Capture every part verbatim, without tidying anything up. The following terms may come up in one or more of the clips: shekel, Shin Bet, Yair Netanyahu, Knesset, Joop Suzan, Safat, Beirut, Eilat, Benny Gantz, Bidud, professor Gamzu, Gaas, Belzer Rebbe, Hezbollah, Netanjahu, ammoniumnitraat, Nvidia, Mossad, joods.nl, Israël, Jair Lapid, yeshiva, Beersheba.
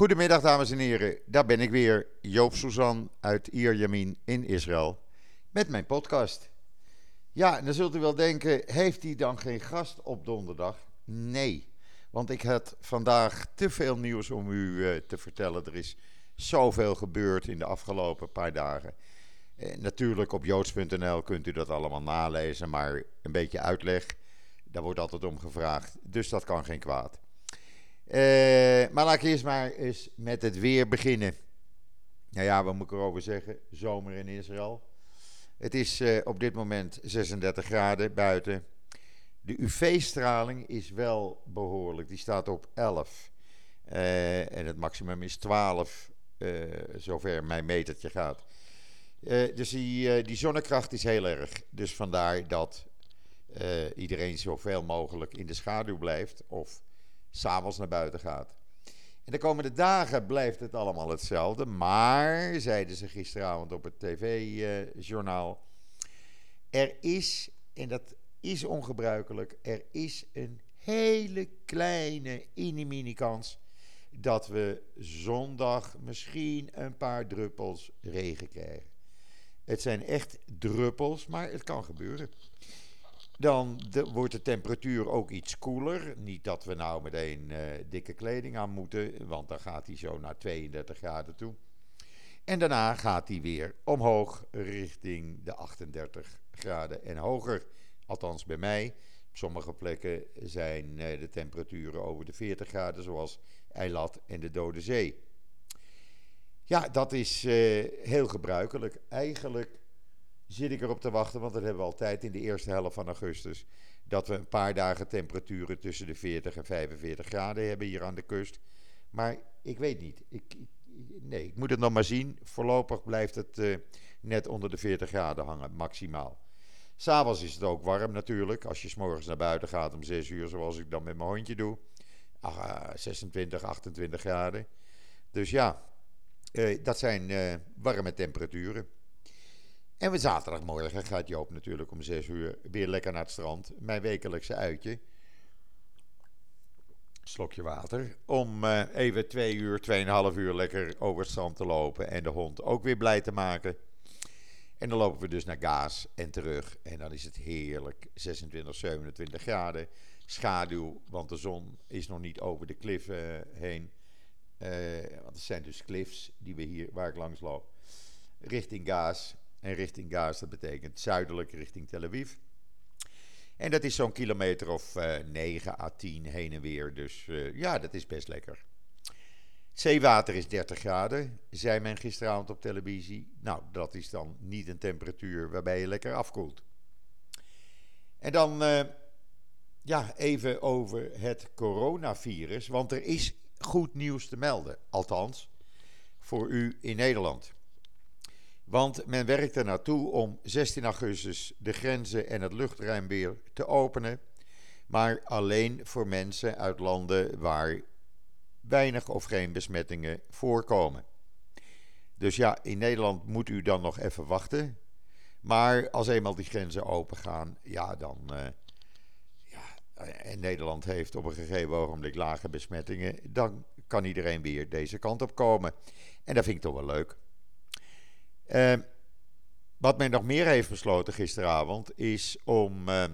Goedemiddag dames en heren, daar ben ik weer, Joop Suzan uit Ierjamin in Israël, met mijn podcast. Ja, en dan zult u wel denken, heeft hij dan geen gast op donderdag? Nee, want ik had vandaag te veel nieuws om u uh, te vertellen. Er is zoveel gebeurd in de afgelopen paar dagen. Uh, natuurlijk op joods punt n l kunt u dat allemaal nalezen, maar een beetje uitleg, daar wordt altijd om gevraagd, dus dat kan geen kwaad. Uh, maar laat ik eerst maar eens met het weer beginnen. Nou ja, wat moet ik erover zeggen? Zomer in Israël. Het is uh, op dit moment zesendertig graden buiten. De U V-straling is wel behoorlijk. Die staat op elf. Uh, en het maximum is twaalf, uh, zover mijn metertje gaat. Uh, dus die, uh, die zonnekracht is heel erg. Dus vandaar dat uh, iedereen zoveel mogelijk in de schaduw blijft of 's avonds naar buiten gaat. En de komende dagen blijft het allemaal hetzelfde. Maar, zeiden ze gisteravond op het tv-journaal, Uh, er is, en dat is ongebruikelijk, er is een hele kleine inimini kans dat we zondag misschien een paar druppels regen krijgen. Het zijn echt druppels, maar het kan gebeuren. Dan de, wordt de temperatuur ook iets koeler. Niet dat we nou meteen uh, dikke kleding aan moeten, want dan gaat hij zo naar tweeëndertig graden toe. En daarna gaat hij weer omhoog richting de achtendertig graden en hoger. Althans bij mij. Op sommige plekken zijn uh, de temperaturen over de veertig graden, zoals Eilat en de Dode Zee. Ja, dat is uh, heel gebruikelijk. Eigenlijk zit ik erop te wachten, want dat hebben we altijd in de eerste helft van augustus, dat we een paar dagen temperaturen tussen de veertig en vijfenveertig graden hebben hier aan de kust. Maar ik weet niet. Ik, ik, nee, ik moet het nog maar zien. Voorlopig blijft het uh, net onder de veertig graden hangen, maximaal. S'avonds is het ook warm natuurlijk. Als je 's morgens naar buiten gaat om zes uur, zoals ik dan met mijn hondje doe. Ach, zesentwintig, achtentwintig graden. Dus ja, uh, dat zijn uh, warme temperaturen. En we zaterdagmorgen gaat Joop natuurlijk om zes uur weer lekker naar het strand. Mijn wekelijkse uitje. Slokje water. Om uh, even twee uur, tweeënhalf uur lekker over het strand te lopen. En de hond ook weer blij te maken. En dan lopen we dus naar Gaas en terug. En dan is het heerlijk. zesentwintig, zevenentwintig graden. Schaduw, want de zon is nog niet over de kliffen uh, heen. Uh, want het zijn dus cliffs die we hier, waar ik langs loop. Richting Gaas. En richting Gaas, dat betekent zuidelijk richting Tel Aviv. En dat is zo'n kilometer of uh, negen à tien heen en weer. Dus uh, ja, dat is best lekker. Zeewater is dertig graden, zei men gisteravond op televisie. Nou, dat is dan niet een temperatuur waarbij je lekker afkoelt. En dan uh, ja, even over het coronavirus. Want er is goed nieuws te melden. Althans, voor u in Nederland. Want men werkt er naartoe om zestien augustus de grenzen en het luchtruim weer te openen. Maar alleen voor mensen uit landen waar weinig of geen besmettingen voorkomen. Dus ja, in Nederland moet u dan nog even wachten. Maar als eenmaal die grenzen opengaan, ja dan... Uh, ja, en Nederland heeft op een gegeven ogenblik lage besmettingen, dan kan iedereen weer deze kant op komen. En dat vind ik toch wel leuk. Uh, wat men nog meer heeft besloten gisteravond is om, uh,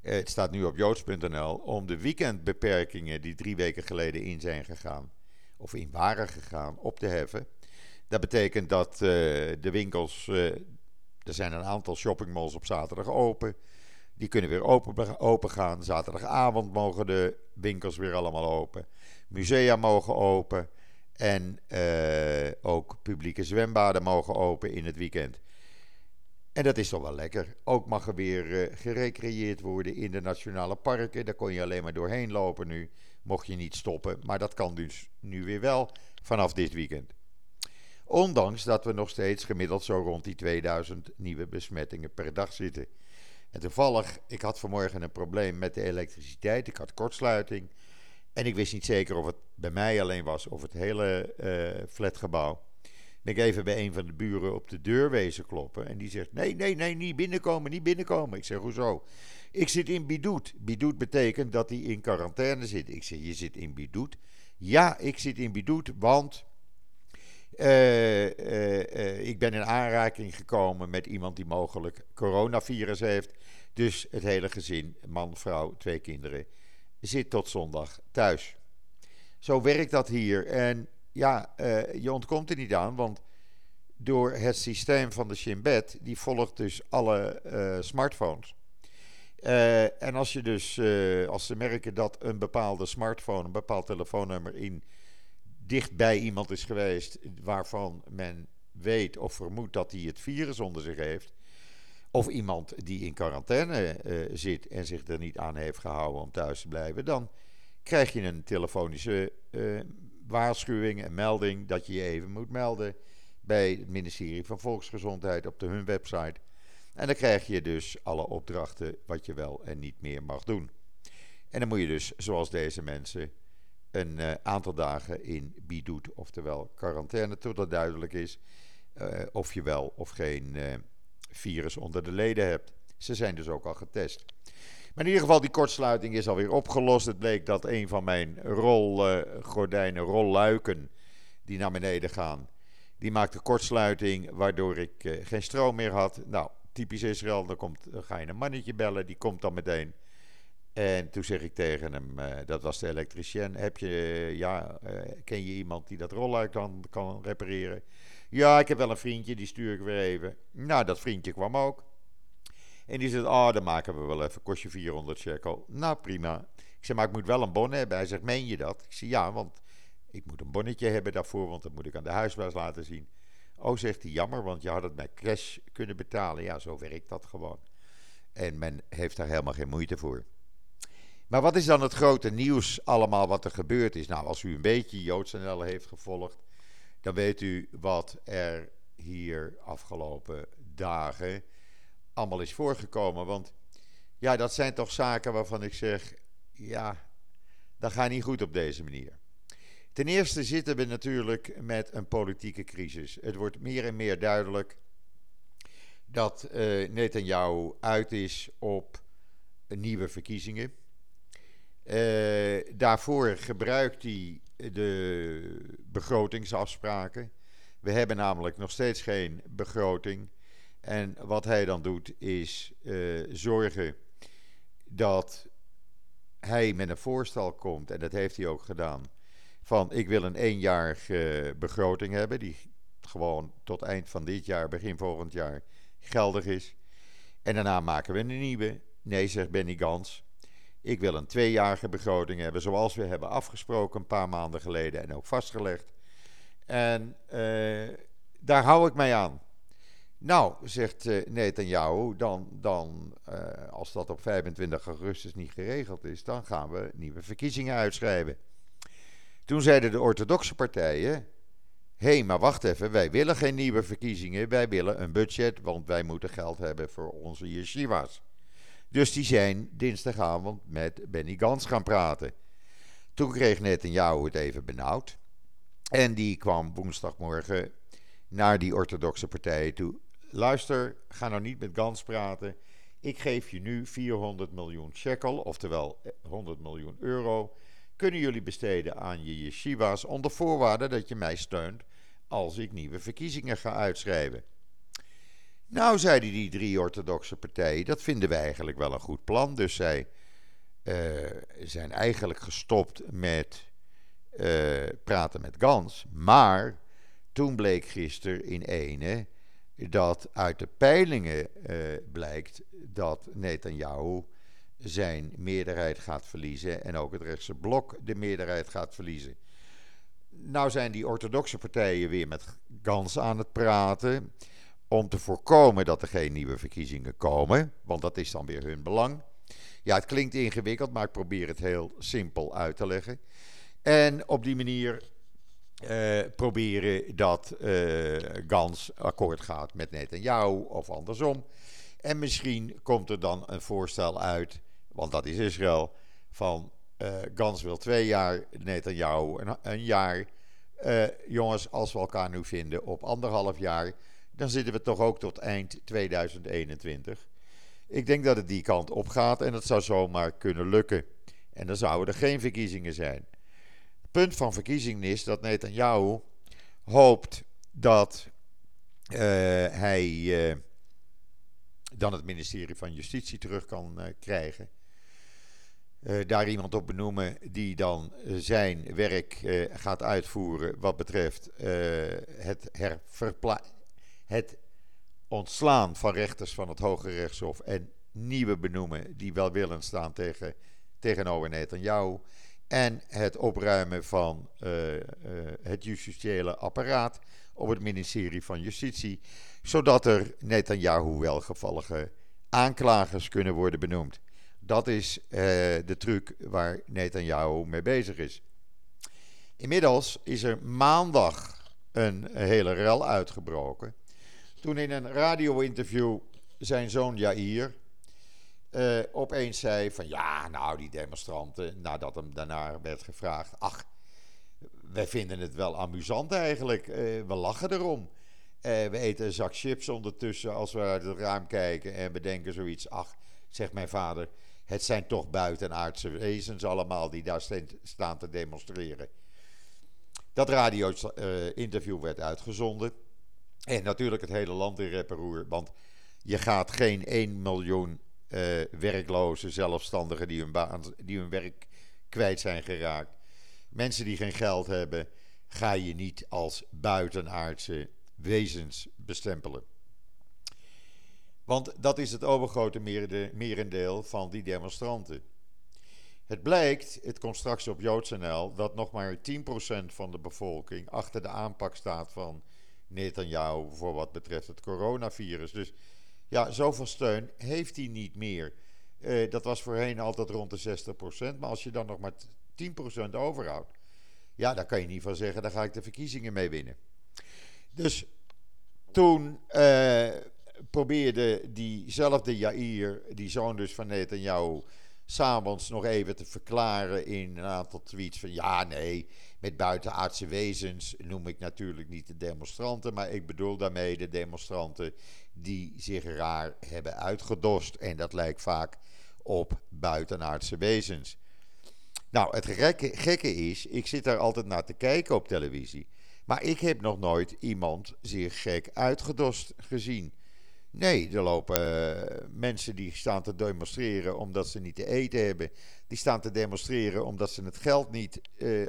het staat nu op joods punt n l, om de weekendbeperkingen die drie weken geleden in zijn gegaan, of in waren gegaan, op te heffen. Dat betekent dat uh, de winkels, uh, er zijn een aantal shoppingmalls op zaterdag open, die kunnen weer open, open gaan. Zaterdagavond mogen de winkels weer allemaal open, musea mogen open. En uh, ook publieke zwembaden mogen open in het weekend. En dat is toch wel lekker. Ook mag er weer uh, gerecreëerd worden in de nationale parken. Daar kon je alleen maar doorheen lopen nu. Mocht je niet stoppen. Maar dat kan dus nu weer wel vanaf dit weekend. Ondanks dat we nog steeds gemiddeld zo rond die tweeduizend nieuwe besmettingen per dag zitten. En toevallig, ik had vanmorgen een probleem met de elektriciteit. Ik had kortsluiting. En ik wist niet zeker of het bij mij alleen was of het hele uh, flatgebouw. Ben ik even bij een van de buren op de deur wezen kloppen. En die zegt, nee, nee, nee, niet binnenkomen, niet binnenkomen. Ik zeg, hoezo? Ik zit in bidud. Bidud betekent dat hij in quarantaine zit. Ik zeg, je zit in bidud? ja, ik zit in Bidut, want uh, uh, uh, ik ben in aanraking gekomen met iemand die mogelijk coronavirus heeft. Dus het hele gezin, man, vrouw, twee kinderen, zit tot zondag thuis. Zo werkt dat hier. En ja, uh, je ontkomt er niet aan, want door het systeem van de Shin Bet, die volgt dus alle uh, smartphones. Uh, en als je dus, uh, als ze merken dat een bepaalde smartphone, een bepaald telefoonnummer in dicht bij iemand is geweest, waarvan men weet of vermoedt dat hij het virus onder zich heeft, of iemand die in quarantaine uh, zit en zich er niet aan heeft gehouden om thuis te blijven, dan krijg je een telefonische uh, waarschuwing, een melding, dat je je even moet melden bij het ministerie van Volksgezondheid op de hun website. En dan krijg je dus alle opdrachten wat je wel en niet meer mag doen. En dan moet je dus, zoals deze mensen, een uh, aantal dagen in Bidut, oftewel quarantaine, totdat duidelijk is uh, of je wel of geen uh, virus onder de leden hebt. Ze zijn dus ook al getest. Maar in ieder geval, die kortsluiting is alweer opgelost. Het bleek dat een van mijn rolgordijnen, uh, rolluiken, die naar beneden gaan, die maakte kortsluiting, waardoor ik uh, geen stroom meer had. Nou, typisch Israël, dan, komt, dan ga je een mannetje bellen, die komt dan meteen. En toen zeg ik tegen hem, uh, dat was de elektricien, heb je, uh, ja, uh, ken je iemand die dat rolluik dan kan repareren? Ja, ik heb wel een vriendje, die stuur ik weer even. Nou, dat vriendje kwam ook. En die zegt, oh, dat maken we wel even, kost je vierhonderd shekel. Nou, prima. Ik zeg, maar ik moet wel een bon hebben. Hij zegt, meen je dat? Ik zeg, ja, want ik moet een bonnetje hebben daarvoor, want dat moet ik aan de huisbaas laten zien. Oh, zegt hij, jammer, want je had het met cash kunnen betalen. Ja, zo werkt dat gewoon. En men heeft daar helemaal geen moeite voor. Maar wat is dan het grote nieuws allemaal wat er gebeurd is? Nou, als u een beetje joods punt n l heeft gevolgd, dan weet u wat er hier afgelopen dagen allemaal is voorgekomen. Want ja, dat zijn toch zaken waarvan ik zeg, ja, dat gaat niet goed op deze manier. Ten eerste zitten we natuurlijk met een politieke crisis. Het wordt meer en meer duidelijk dat uh, Netanjahu uit is op nieuwe verkiezingen. Uh, daarvoor gebruikt hij de begrotingsafspraken. We hebben namelijk nog steeds geen begroting. En wat hij dan doet is uh, zorgen dat hij met een voorstel komt, en dat heeft hij ook gedaan, van ik wil een eenjarige begroting hebben die gewoon tot eind van dit jaar, begin volgend jaar geldig is. En daarna maken we een nieuwe. Nee, zegt Benny Gantz, ik wil een tweejarige begroting hebben zoals we hebben afgesproken een paar maanden geleden en ook vastgelegd. En uh, daar hou ik mij aan. Nou, zegt uh, Netanjahu, dan, dan uh, als dat op vijfentwintig augustus niet geregeld is, dan gaan we nieuwe verkiezingen uitschrijven. Toen zeiden de orthodoxe partijen, hé, hey, maar wacht even, wij willen geen nieuwe verkiezingen, wij willen een budget, want wij moeten geld hebben voor onze yeshiva's. Dus die zijn dinsdagavond met Benny Gantz gaan praten. Toen kreeg Netanjahu het even benauwd. En die kwam woensdagmorgen naar die orthodoxe partijen toe. Luister, ga nou niet met Gantz praten. Ik geef je nu vierhonderd miljoen shekel, oftewel honderd miljoen euro... kunnen jullie besteden aan je yeshiva's onder voorwaarde dat je mij steunt als ik nieuwe verkiezingen ga uitschrijven. Nou, zeiden die drie orthodoxe partijen, dat vinden we eigenlijk wel een goed plan. Dus zij uh, zijn eigenlijk gestopt met uh, praten met Gantz. Maar toen bleek gisteren in ene dat uit de peilingen uh, blijkt dat Netanjahu zijn meerderheid gaat verliezen en ook het rechtse blok de meerderheid gaat verliezen. Nou zijn die orthodoxe partijen weer met Gantz aan het praten om te voorkomen dat er geen nieuwe verkiezingen komen, want dat is dan weer hun belang. Ja, het klinkt ingewikkeld, maar ik probeer het heel simpel uit te leggen. En op die manier eh, proberen dat eh, Gantz akkoord gaat met Netanjahu of andersom. En misschien komt er dan een voorstel uit, want dat is Israël, van uh, Gantz wil twee jaar, Netanjahu een, een jaar. Uh, jongens, als we elkaar nu vinden op anderhalf jaar, dan zitten we toch ook tot eind tweeduizend eenentwintig. Ik denk dat het die kant op gaat en dat zou zomaar kunnen lukken. En dan zouden er geen verkiezingen zijn. punt van verkiezing is dat Netanjahu hoopt dat uh, hij uh, dan het ministerie van Justitie terug kan uh, krijgen. Uh, daar iemand op benoemen die dan uh, zijn werk uh, gaat uitvoeren wat betreft uh, het, herverpla- het ontslaan van rechters van het Hoge Rechtshof en nieuwe benoemen die welwillend staan tegen, tegenover Netanjahu en het opruimen van uh, uh, het justitiële apparaat op het ministerie van Justitie, zodat er Netanjahu welgevallige aanklagers kunnen worden benoemd. Dat is uh, de truc waar Netanjahu mee bezig is. Inmiddels is er maandag een hele rel uitgebroken. Toen in een radio-interview zijn zoon Yair uh, opeens zei van ja, nou die demonstranten, nadat hem daarna werd gevraagd, ach, wij vinden het wel amusant eigenlijk, uh, we lachen erom. Uh, we eten een zak chips ondertussen als we uit het raam kijken en bedenken zoiets, ach, zegt mijn vader, het zijn toch buitenaardse wezens allemaal die daar staan te demonstreren. Dat radio-interview werd uitgezonden. En natuurlijk het hele land in rep en roer. Want je gaat geen één miljoen uh, werklozen, zelfstandigen die hun, baan, die hun werk kwijt zijn geraakt. Mensen die geen geld hebben, ga je niet als buitenaardse wezens bestempelen. Want dat is het overgrote merendeel van die demonstranten. Het blijkt, het komt straks op joods punt n l, dat nog maar tien procent van de bevolking achter de aanpak staat van Netanjahu voor wat betreft het coronavirus. Dus ja, zoveel steun heeft hij niet meer. Uh, dat was voorheen altijd rond de zestig procent, maar als je dan nog maar tien procent overhoudt, ja, daar kan je niet van zeggen, daar ga ik de verkiezingen mee winnen. Dus toen Uh, probeerde diezelfde Yair, die zoon dus van Netanjahu, 's avonds nog even te verklaren in een aantal tweets van ja, nee, met buitenaardse wezens noem ik natuurlijk niet de demonstranten, maar ik bedoel daarmee de demonstranten die zich raar hebben uitgedost. En dat lijkt vaak op buitenaardse wezens. Nou, het gekke, gekke is, ik zit daar altijd naar te kijken op televisie, maar ik heb nog nooit iemand zich gek uitgedost gezien. Nee, er lopen uh, mensen die staan te demonstreren omdat ze niet te eten hebben. Die staan te demonstreren omdat ze het geld niet uh, uh,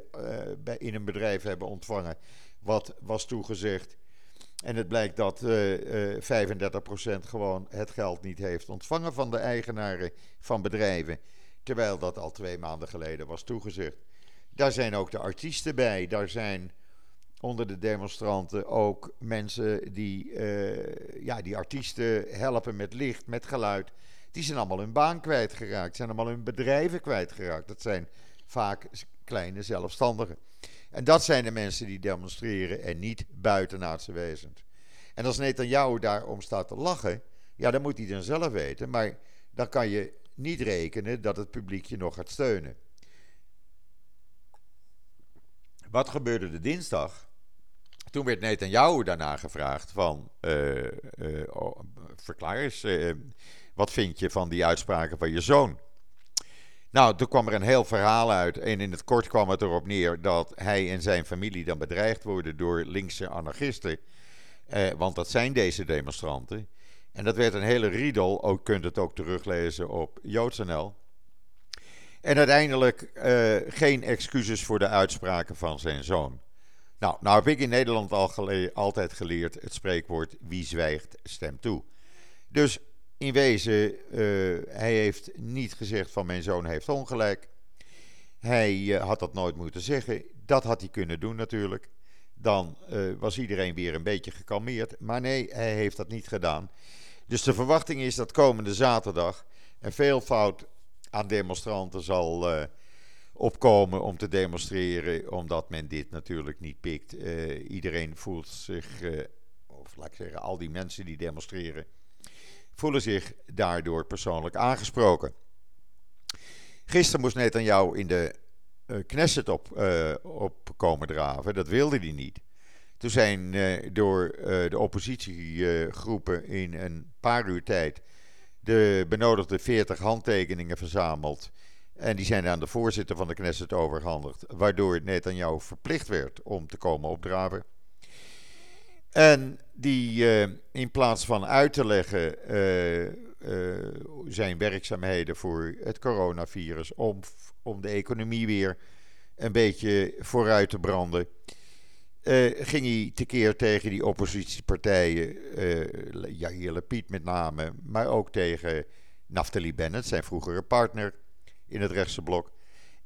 bij, in een bedrijf hebben ontvangen. Wat was toegezegd. En het blijkt dat uh, uh, vijfendertig procent gewoon het geld niet heeft ontvangen van de eigenaren van bedrijven. Terwijl dat al twee maanden geleden was toegezegd. Daar zijn ook de artiesten bij. Daar zijn onder de demonstranten ook mensen die, uh, ja, die artiesten helpen met licht, met geluid. Die zijn allemaal hun baan kwijtgeraakt, zijn allemaal hun bedrijven kwijtgeraakt. Dat zijn vaak kleine zelfstandigen. En dat zijn de mensen die demonstreren en niet buitenaardse wezens. En als Netanjahu daarom staat te lachen, ja, dan moet hij dan zelf weten. Maar dan kan je niet rekenen dat het publiek je nog gaat steunen. Wat gebeurde er dinsdag? Toen werd Netanjahu daarna gevraagd van, uh, uh, oh, verklaar eens, uh, wat vind je van die uitspraken van je zoon? Nou, toen kwam er een heel verhaal uit en in het kort kwam het erop neer dat hij en zijn familie dan bedreigd worden door linkse anarchisten, uh, want dat zijn deze demonstranten. En dat werd een hele riedel, ook kunt het ook teruglezen op joods punt n l. En uiteindelijk uh, geen excuses voor de uitspraken van zijn zoon. Nou, nou heb ik in Nederland al gele- altijd geleerd het spreekwoord wie zwijgt stemt toe. Dus in wezen, uh, hij heeft niet gezegd van mijn zoon heeft ongelijk. Hij uh, had dat nooit moeten zeggen. Dat had hij kunnen doen natuurlijk. Dan uh, was iedereen weer een beetje gekalmeerd. Maar nee, hij heeft dat niet gedaan. Dus de verwachting is dat komende zaterdag een veelvoud aan demonstranten zal uh, opkomen om te demonstreren, omdat men dit natuurlijk niet pikt. Uh, iedereen voelt zich, uh, of laat ik zeggen, al die mensen die demonstreren, voelen zich daardoor persoonlijk aangesproken. Gisteren moest Netanjahu in de uh, Knesset op, uh, op komen draven, dat wilde hij niet. Toen zijn uh, door uh, de oppositiegroepen uh, in een paar uur tijd de benodigde veertig handtekeningen verzameld En die zijn aan de voorzitter van de Knesset overgehandigd, waardoor Netanjahu verplicht werd om te komen opdraven. En die uh, in plaats van uit te leggen uh, uh, zijn werkzaamheden voor het coronavirus, om, om de economie weer een beetje vooruit te branden, uh, ging hij tekeer tegen die oppositiepartijen, uh, Jair Lapid met name, maar ook tegen Naftali Bennett, zijn vroegere partner in het rechtse blok,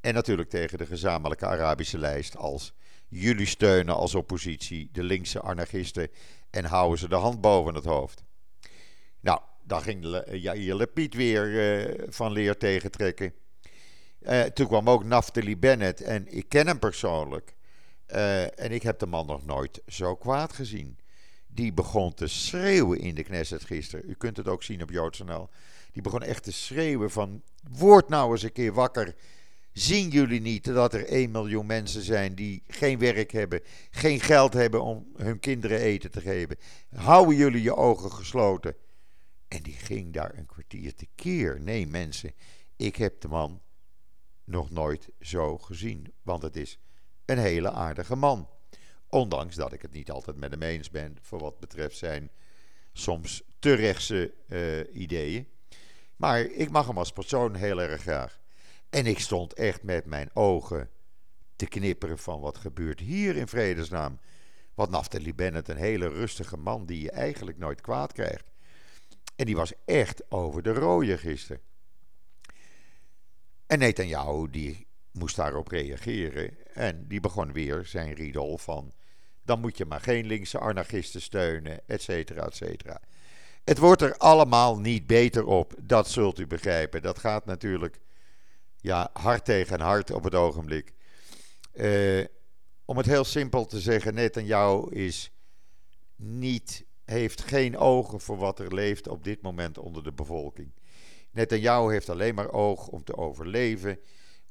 en natuurlijk tegen de gezamenlijke Arabische lijst als: jullie steunen als oppositie de linkse anarchisten en houden ze de hand boven het hoofd. Nou, daar ging Yair Lapid weer uh, van leer tegentrekken. Uh, toen kwam ook Naftali Bennett, en ik ken hem persoonlijk. Uh, en ik heb de man nog nooit zo kwaad gezien. Die begon te schreeuwen in de Knesset gisteren. U kunt het ook zien op joods punt n l. Die begon echt te schreeuwen van: word nou eens een keer wakker. Zien jullie niet dat er één miljoen mensen zijn die geen werk hebben, geen geld hebben om hun kinderen eten te geven? Houden jullie je ogen gesloten? En die ging daar een kwartier tekeer. Nee mensen, ik heb de man nog nooit zo gezien. Want het is een hele aardige man. Ondanks dat ik het niet altijd met hem eens ben voor wat betreft zijn soms te rechtse uh, ideeën. Maar ik mag hem als persoon heel erg graag. En ik stond echt met mijn ogen te knipperen van: wat gebeurt hier in vredesnaam? Want Naftali Bennett, een hele rustige man die je eigenlijk nooit kwaad krijgt. En die was echt over de rode gisteren. En Netanjahu, die moest daarop reageren. En die begon weer zijn riedel van: dan moet je maar geen linkse anarchisten steunen, et cetera, et cetera. Het wordt er allemaal niet beter op, dat zult u begrijpen. Dat gaat natuurlijk... ja, hart tegen hart op het ogenblik. Uh, om het heel simpel te zeggen, Netanjahu is niet, heeft geen ogen voor wat er leeft op dit moment onder de bevolking. Netanjahu heeft alleen maar oog om te overleven,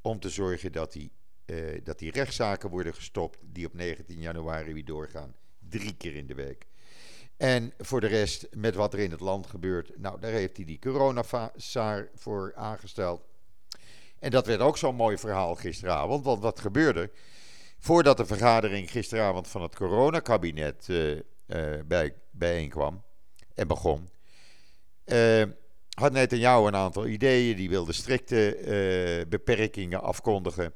om te zorgen dat die, uh, dat die rechtszaken worden gestopt, die op negentien januari weer doorgaan, drie keer in de week. En voor de rest, met wat er in het land gebeurt, nou, daar heeft hij die coronasaar voor aangesteld. En dat werd ook zo'n mooi verhaal gisteravond, want wat gebeurde? Voordat de vergadering gisteravond van het coronakabinet uh, uh, bij, bijeenkwam en begon, uh, had Netanjahu een aantal ideeën. Die wilde strikte uh, beperkingen afkondigen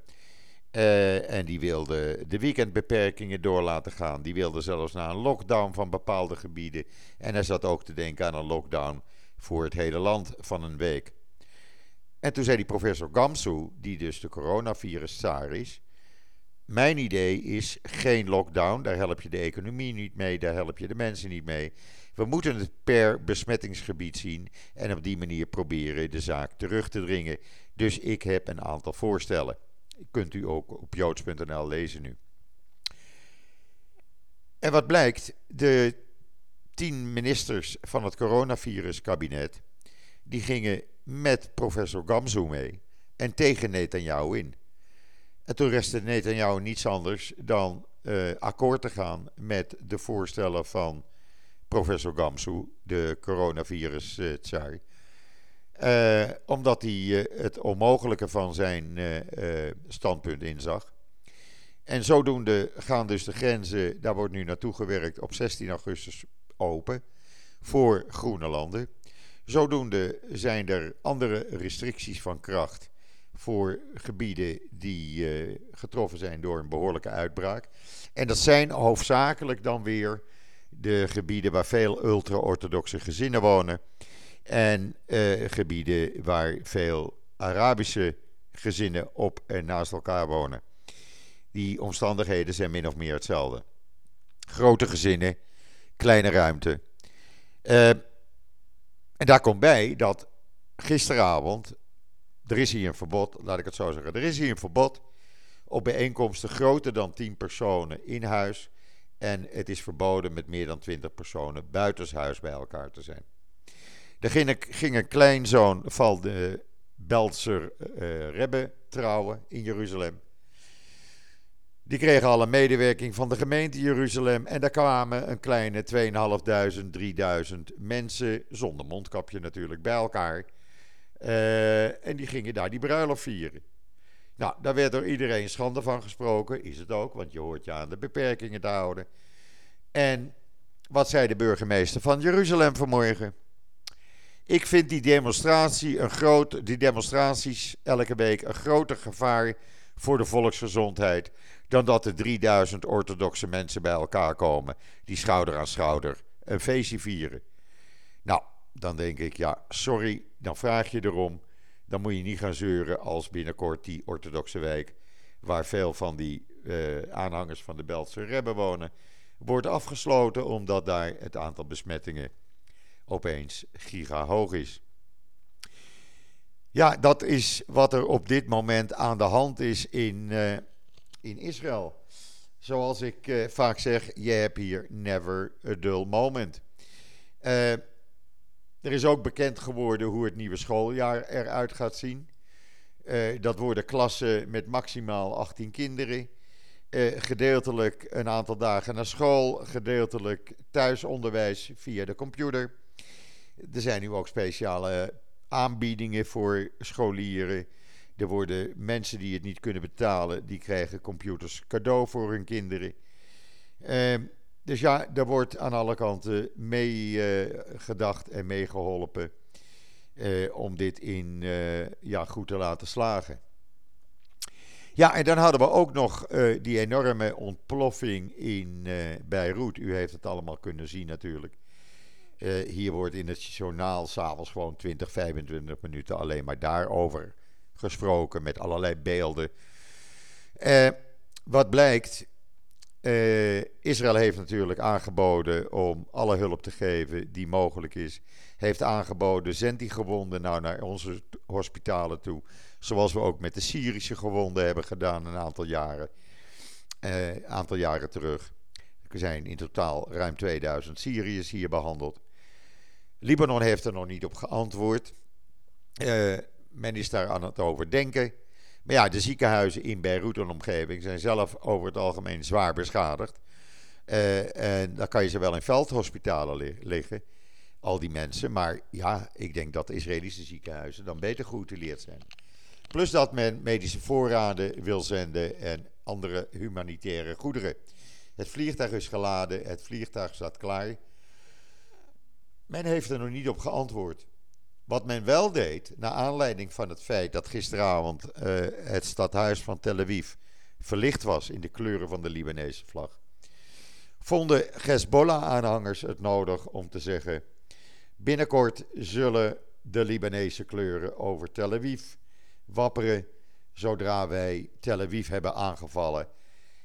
uh, en die wilde de weekendbeperkingen door laten gaan. Die wilde zelfs naar een lockdown van bepaalde gebieden. En hij zat ook te denken aan een lockdown voor het hele land van een week. En toen zei die professor Gamzu, die dus de coronavirus-tsaar is: mijn idee is geen lockdown, daar help je de economie niet mee, daar help je de mensen niet mee. We moeten het per besmettingsgebied zien en op die manier proberen de zaak terug te dringen. Dus ik heb een aantal voorstellen. Kunt u ook op joods punt n l lezen nu. En wat blijkt? De tien ministers van het coronavirus-kabinet, die gingen met professor Gamzu mee en tegen Netanjahu in. En toen restte Netanjahu niets anders dan uh, akkoord te gaan met de voorstellen van professor Gamzu, de coronavirus-tsaar. Uh, omdat hij uh, het onmogelijke van zijn uh, uh, standpunt inzag. En zodoende gaan dus de grenzen, daar wordt nu naartoe gewerkt, op zestien augustus open voor groene landen. Zodoende zijn er andere restricties van kracht voor gebieden die uh, getroffen zijn door een behoorlijke uitbraak. En dat zijn hoofdzakelijk dan weer de gebieden waar veel ultra-orthodoxe gezinnen wonen. En uh, gebieden waar veel Arabische gezinnen op en naast elkaar wonen. Die omstandigheden zijn min of meer hetzelfde. Grote gezinnen, kleine ruimte. Uh, En daar komt bij dat gisteravond, er is hier een verbod, laat ik het zo zeggen, er is hier een verbod op bijeenkomsten groter dan tien personen in huis. En het is verboden met meer dan twintig personen buitenshuis bij elkaar te zijn. Er ging een, ging een kleinzoon van de Belzer uh, Rebbe trouwen in Jeruzalem. Die kregen alle medewerking van de gemeente Jeruzalem. En daar kwamen een kleine tweeënhalfduizend, drieduizend mensen, zonder mondkapje natuurlijk, bij elkaar. Uh, en die gingen daar die bruiloft vieren. Nou, daar werd door iedereen schande van gesproken. Is het ook, want je hoort je aan de beperkingen te houden. En wat zei de burgemeester van Jeruzalem vanmorgen? Ik vind die, demonstratie een groot, die demonstraties elke week een groter gevaar voor de volksgezondheid dan dat er drieduizend orthodoxe mensen bij elkaar komen die schouder aan schouder een feestje vieren. Nou, dan denk ik, ja, sorry, dan vraag je erom. Dan moet je niet gaan zeuren als binnenkort die orthodoxe wijk, waar veel van die uh, aanhangers van de Belzer Rebbe wonen, wordt afgesloten omdat daar het aantal besmettingen opeens gigahoog is. Ja, dat is wat er op dit moment aan de hand is in, uh, in Israël. Zoals ik uh, vaak zeg, je hebt hier never a dull moment. Uh, er is ook bekend geworden hoe het nieuwe schooljaar eruit gaat zien. Uh, dat worden klassen met maximaal achttien kinderen. Uh, gedeeltelijk een aantal dagen naar school, gedeeltelijk thuisonderwijs via de computer. Er zijn nu ook speciale aanbiedingen voor scholieren. Er worden mensen die het niet kunnen betalen, die krijgen computers cadeau voor hun kinderen. Uh, dus ja, daar wordt aan alle kanten mee uh, gedacht en meegeholpen uh, om dit in, uh, ja, goed te laten slagen. Ja, en dan hadden we ook nog uh, die enorme ontploffing in uh, Beirut. U heeft het allemaal kunnen zien natuurlijk. Uh, hier wordt in het journaal s'avonds gewoon twintig, vijfentwintig minuten alleen maar daarover gesproken met allerlei beelden. Uh, wat blijkt, uh, Israël heeft natuurlijk aangeboden om alle hulp te geven die mogelijk is. Heeft aangeboden, zend die gewonden nou naar onze hospitalen toe. Zoals we ook met de Syrische gewonden hebben gedaan een aantal jaren, uh, aantal jaren terug. Er zijn in totaal ruim tweeduizend Syriërs hier behandeld. Libanon heeft er nog niet op geantwoord. Uh, men is daar aan het overdenken. Maar ja, de ziekenhuizen in Beirut en omgeving zijn zelf over het algemeen zwaar beschadigd. Uh, en dan kan je ze wel in veldhospitalen li- liggen, al die mensen. Maar ja, ik denk dat de Israëlische ziekenhuizen dan beter geoutilleerd zijn. Plus dat men medische voorraden wil zenden en andere humanitaire goederen. Het vliegtuig is geladen, het vliegtuig staat klaar. Men heeft er nog niet op geantwoord. Wat men wel deed, naar aanleiding van het feit dat gisteravond uh, het stadhuis van Tel Aviv verlicht was in de kleuren van de Libanese vlag, vonden Hezbollah-aanhangers het nodig om te zeggen: binnenkort zullen de Libanese kleuren over Tel Aviv wapperen zodra wij Tel Aviv hebben aangevallen.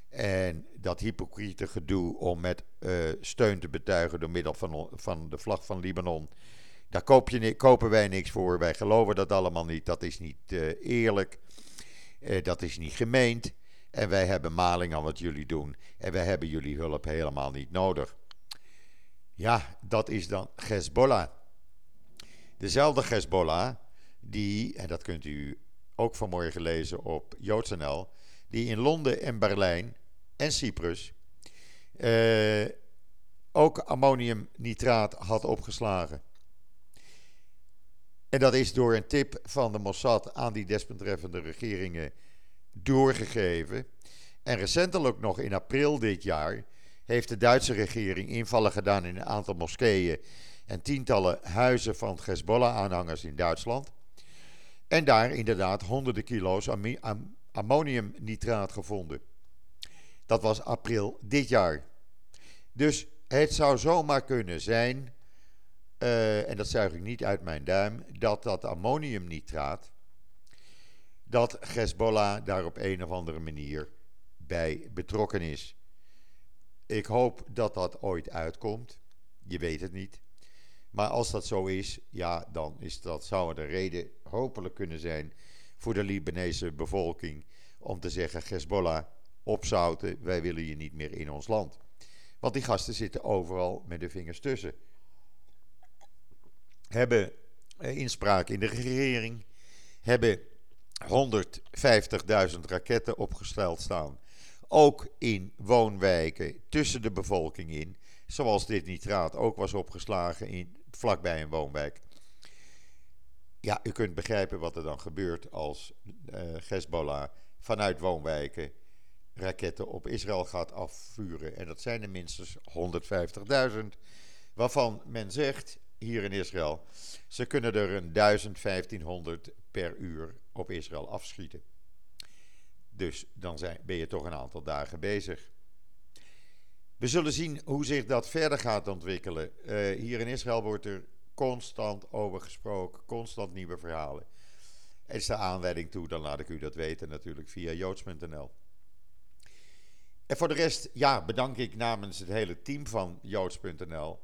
En dat hypocriete gedoe om met uh, steun te betuigen door middel van, van de vlag van Libanon, daar koop je, kopen wij niks voor. Wij geloven dat allemaal niet. Dat is niet uh, eerlijk. Uh, dat is niet gemeend. En wij hebben maling aan wat jullie doen. En wij hebben jullie hulp helemaal niet nodig. Ja, dat is dan Hezbollah. Dezelfde Hezbollah die, en dat kunt u ook vanmorgen lezen op joods punt n l... die in Londen en Berlijn en Cyprus eh, ook ammoniumnitraat had opgeslagen. En dat is door een tip van de Mossad aan die desbetreffende regeringen doorgegeven. En recentelijk nog in april dit jaar heeft de Duitse regering invallen gedaan in een aantal moskeeën en tientallen huizen van Hezbollah-aanhangers in Duitsland. En daar inderdaad honderden kilo's am- am- ammoniumnitraat gevonden. Dat was april dit jaar. Dus het zou zomaar kunnen zijn, uh, en dat zuig ik niet uit mijn duim, dat dat ammoniumnitraat, dat Hezbollah daar op een of andere manier bij betrokken is. Ik hoop dat dat ooit uitkomt. Je weet het niet. Maar als dat zo is, ja, dan is dat, zou de reden hopelijk kunnen zijn voor de Libanese bevolking om te zeggen: Hezbollah, opzouten, wij willen je niet meer in ons land. Want die gasten zitten overal met de vingers tussen. Hebben inspraak in de regering, hebben honderdvijftigduizend raketten opgesteld staan. Ook in woonwijken tussen de bevolking in, zoals dit nitraat ook was opgeslagen in, vlakbij een woonwijk. Ja, u kunt begrijpen wat er dan gebeurt als uh, Hezbollah vanuit woonwijken raketten op Israël gaat afvuren. En dat zijn er minstens honderdvijftigduizend, waarvan men zegt, hier in Israël, ze kunnen er een duizend vijftienhonderd per uur op Israël afschieten. Dus dan zijn, ben je toch een aantal dagen bezig. We zullen zien hoe zich dat verder gaat ontwikkelen. Uh, hier in Israël wordt er constant over gesproken, constant nieuwe verhalen. Er is de aanleiding toe, dan laat ik u dat weten natuurlijk via joods punt n l. En voor de rest, ja, bedank ik namens het hele team van joods punt n l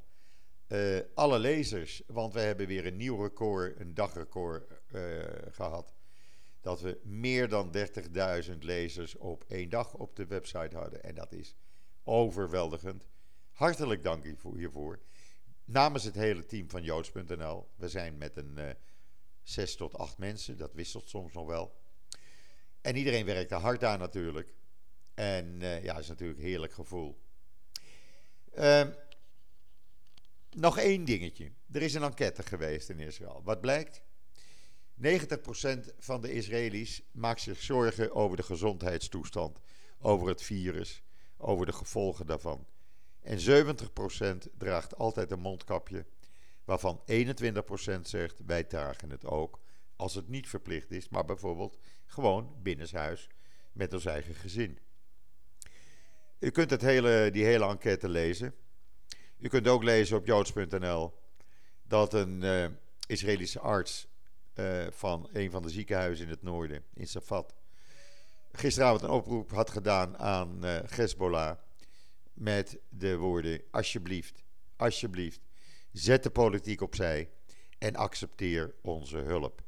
uh, alle lezers, want we hebben weer een nieuw record, een dagrecord uh, gehad. Dat we meer dan dertigduizend lezers op één dag op de website hadden. En dat is overweldigend. Hartelijk dank hiervoor. Namens het hele team van joods punt n l. We zijn met een uh, zes tot acht mensen. Dat wisselt soms nog wel. En iedereen werkt er hard aan natuurlijk. En uh, ja, dat is natuurlijk een heerlijk gevoel. Uh, nog één dingetje. Er is een enquête geweest in Israël. Wat blijkt? negentig procent van de Israëli's maakt zich zorgen over de gezondheidstoestand, over het virus, over de gevolgen daarvan. En zeventig procent draagt altijd een mondkapje, waarvan eenentwintig procent zegt, wij dragen het ook als het niet verplicht is, maar bijvoorbeeld gewoon binnenshuis met ons eigen gezin. U kunt het hele, die hele enquête lezen. U kunt ook lezen op joods punt n l dat een uh, Israëlische arts Uh, van een van de ziekenhuizen in het noorden, in Safat, gisteravond een oproep had gedaan aan uh, Hezbollah met de woorden, alsjeblieft, alsjeblieft, zet de politiek opzij en accepteer onze hulp.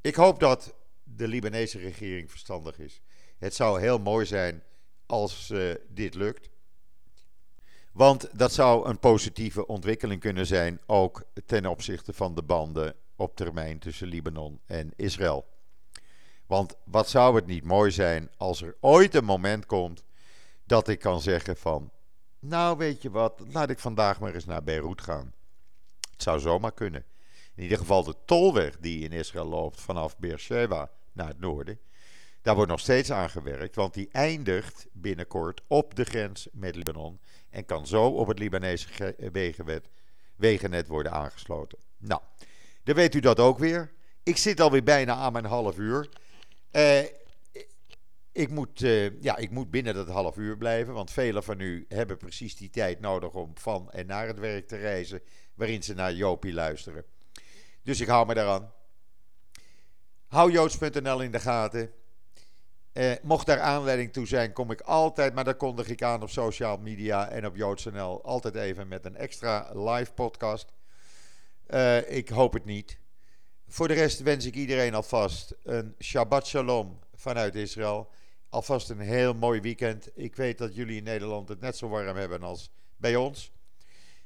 Ik hoop dat de Libanese regering verstandig is. Het zou heel mooi zijn als uh, dit lukt. Want dat zou een positieve ontwikkeling kunnen zijn, ook ten opzichte van de banden op termijn tussen Libanon en Israël. Want wat zou het niet mooi zijn als er ooit een moment komt dat ik kan zeggen van, nou weet je wat, laat ik vandaag maar eens naar Beirut gaan. Het zou zomaar kunnen. In ieder geval de tolweg die in Israël loopt vanaf Beersheba naar het noorden, daar wordt nog steeds aan gewerkt, want die eindigt binnenkort op de grens met Libanon en kan zo op het Libanese ge- wegennet worden aangesloten. Nou, dan weet u dat ook weer. Ik zit alweer bijna aan mijn half uur. Uh, ik, moet, uh, ja, ik moet binnen dat half uur blijven, want velen van u hebben precies die tijd nodig om van en naar het werk te reizen, waarin ze naar Jopie luisteren. Dus ik hou me daaraan. Hou joods punt n l in de gaten. Uh, mocht daar aanleiding toe zijn, kom ik altijd, maar dat kondig ik aan op social media en op joods punt n l, altijd even met een extra live podcast. Uh, ik hoop het niet. Voor de rest wens ik iedereen alvast een Shabbat Shalom vanuit Israël. Alvast een heel mooi weekend. Ik weet dat jullie in Nederland het net zo warm hebben als bij ons.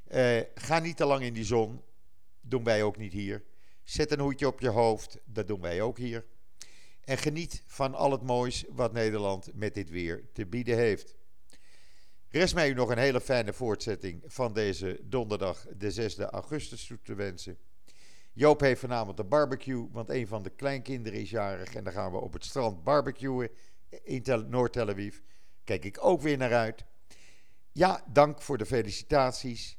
Uh, ga niet te lang in die zon. Doen wij ook niet hier. Zet een hoedje op je hoofd. Dat doen wij ook hier. En geniet van al het moois wat Nederland met dit weer te bieden heeft. Rest mij u nog een hele fijne voortzetting van deze donderdag de zesde augustus toe te wensen. Joop heeft vanavond een barbecue, want een van de kleinkinderen is jarig. En dan gaan we op het strand barbecuen in Tel- Noord-Tel Aviv. Kijk ik ook weer naar uit. Ja, dank voor de felicitaties.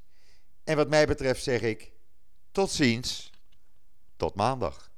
En wat mij betreft zeg ik, tot ziens, tot maandag.